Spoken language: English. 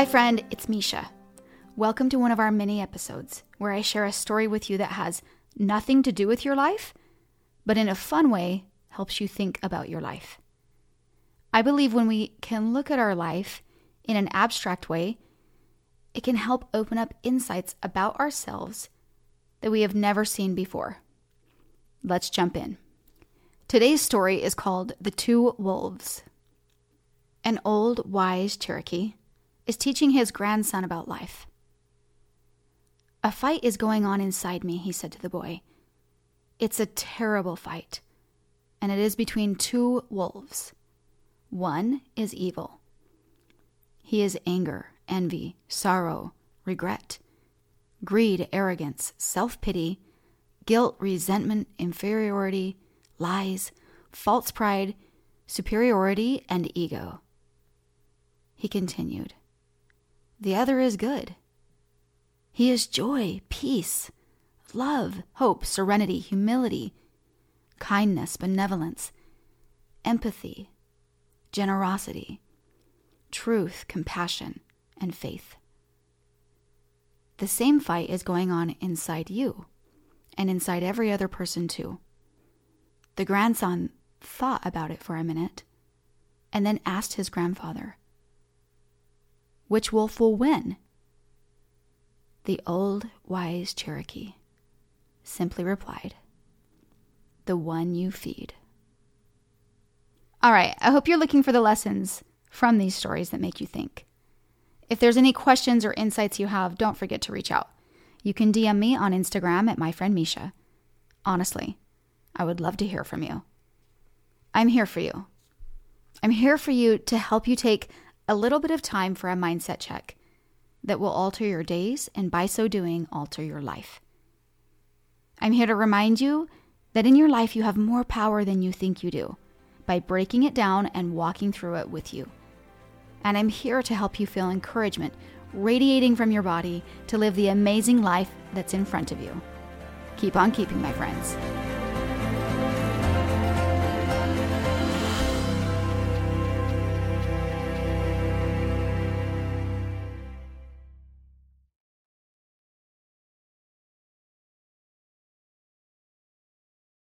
Hi friend, it's Misha. Welcome to one of our mini episodes where I share a story with you that has nothing to do with your life, but in a fun way helps you think about your life. I believe when we can look at our life in an abstract way, it can help open up insights about ourselves that we have never seen before. Let's jump in. Today's story is called The Two Wolves. An old, wise Cherokee is teaching his grandson about life. "A fight is going on inside me," he said to the boy. "It's a terrible fight, and it is between two wolves. One is evil. He is anger, envy, sorrow, regret, greed, arrogance, self-pity, guilt, resentment, inferiority, lies, false pride, superiority, and ego." He continued, "The other is good. He is joy, peace, love, hope, serenity, humility, kindness, benevolence, empathy, generosity, truth, compassion, and faith. The same fight is going on inside you and inside every other person too." The grandson thought about it for a minute and then asked his grandfather, "Which wolf will win?" The old, wise Cherokee simply replied, "The one you feed." All right, I hope you're looking for the lessons from these stories that make you think. If there's any questions or insights you have, don't forget to reach out. You can DM me on Instagram at myfriendmisha. Honestly, I would love to hear from you. I'm here for you. I'm here for you to help you take a little bit of time for a mindset check that will alter your days, and by so doing, alter your life. I'm here to remind you that in your life you have more power than you think you do by breaking it down and walking through it with you. And I'm here to help you feel encouragement radiating from your body to live the amazing life that's in front of you. Keep on keeping, my friends.